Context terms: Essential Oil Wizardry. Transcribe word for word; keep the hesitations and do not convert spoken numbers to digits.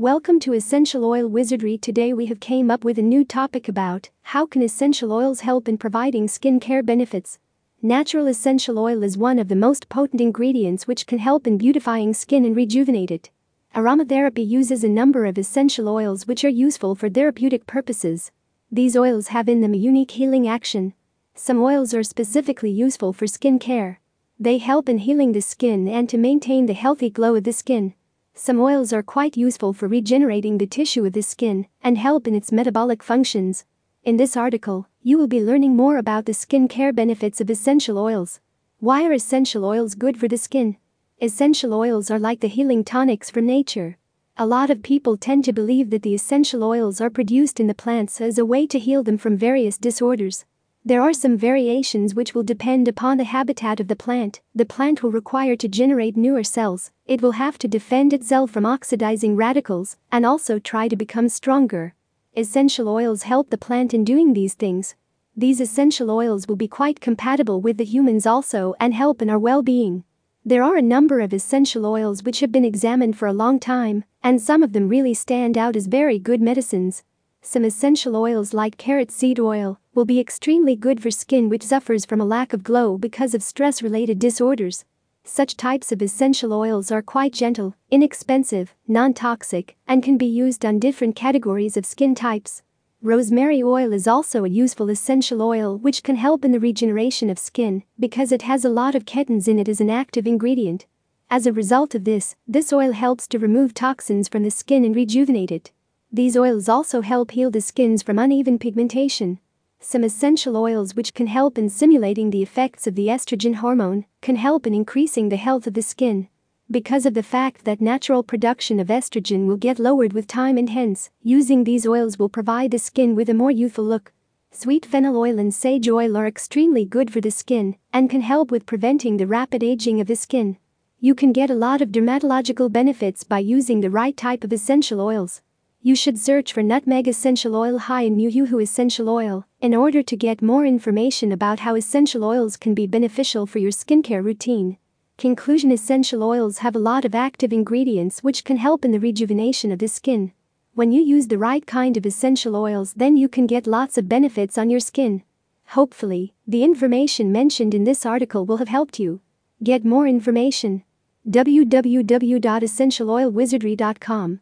Welcome to Essential Oil Wizardry. Today we have came up with a new topic about how can essential oils help in providing skincare benefits. Natural essential oil is one of the most potent ingredients which can help in beautifying skin and rejuvenate it. Aromatherapy uses a number of essential oils which are useful for therapeutic purposes. These oils have in them a unique healing action. Some oils are specifically useful for skin care. They help in healing the skin and to maintain the healthy glow of the skin. Some oils are quite useful for regenerating the tissue of the skin and help in its metabolic functions. In this article, you will be learning more about the skincare benefits of essential oils. Why are essential oils good for the skin? Essential oils are like the healing tonics from nature. A lot of people tend to believe that the essential oils are produced in the plants as a way to heal them from various disorders. There are some variations which will depend upon the habitat of the plant. The plant will require to generate newer cells, it will have to defend itself from oxidizing radicals, and also try to become stronger. Essential oils help the plant in doing these things. These essential oils will be quite compatible with the humans also and help in our well-being. There are a number of essential oils which have been examined for a long time, and some of them really stand out as very good medicines. Some essential oils like carrot seed oil will be extremely good for skin which suffers from a lack of glow because of stress-related disorders. Such types of essential oils are quite gentle, inexpensive, non-toxic, and can be used on different categories of skin types. Rosemary oil is also a useful essential oil which can help in the regeneration of skin because it has a lot of catechins in it as an active ingredient. As a result of this, this oil helps to remove toxins from the skin and rejuvenate it. These oils also help heal the skins from uneven pigmentation. Some essential oils which can help in simulating the effects of the estrogen hormone can help in increasing the health of the skin. Because of the fact that natural production of estrogen will get lowered with time and hence, using these oils will provide the skin with a more youthful look. Sweet fennel oil and sage oil are extremely good for the skin and can help with preventing the rapid aging of the skin. You can get a lot of dermatological benefits by using the right type of essential oils. You should search for nutmeg essential oil high in Yuhu essential oil in order to get more information about how essential oils can be beneficial for your skincare routine. Conclusion: essential oils have a lot of active ingredients which can help in the rejuvenation of the skin. When you use the right kind of essential oils, then you can get lots of benefits on your skin. Hopefully, the information mentioned in this article will have helped you. Get more information. w w w dot essential oil wizardry dot com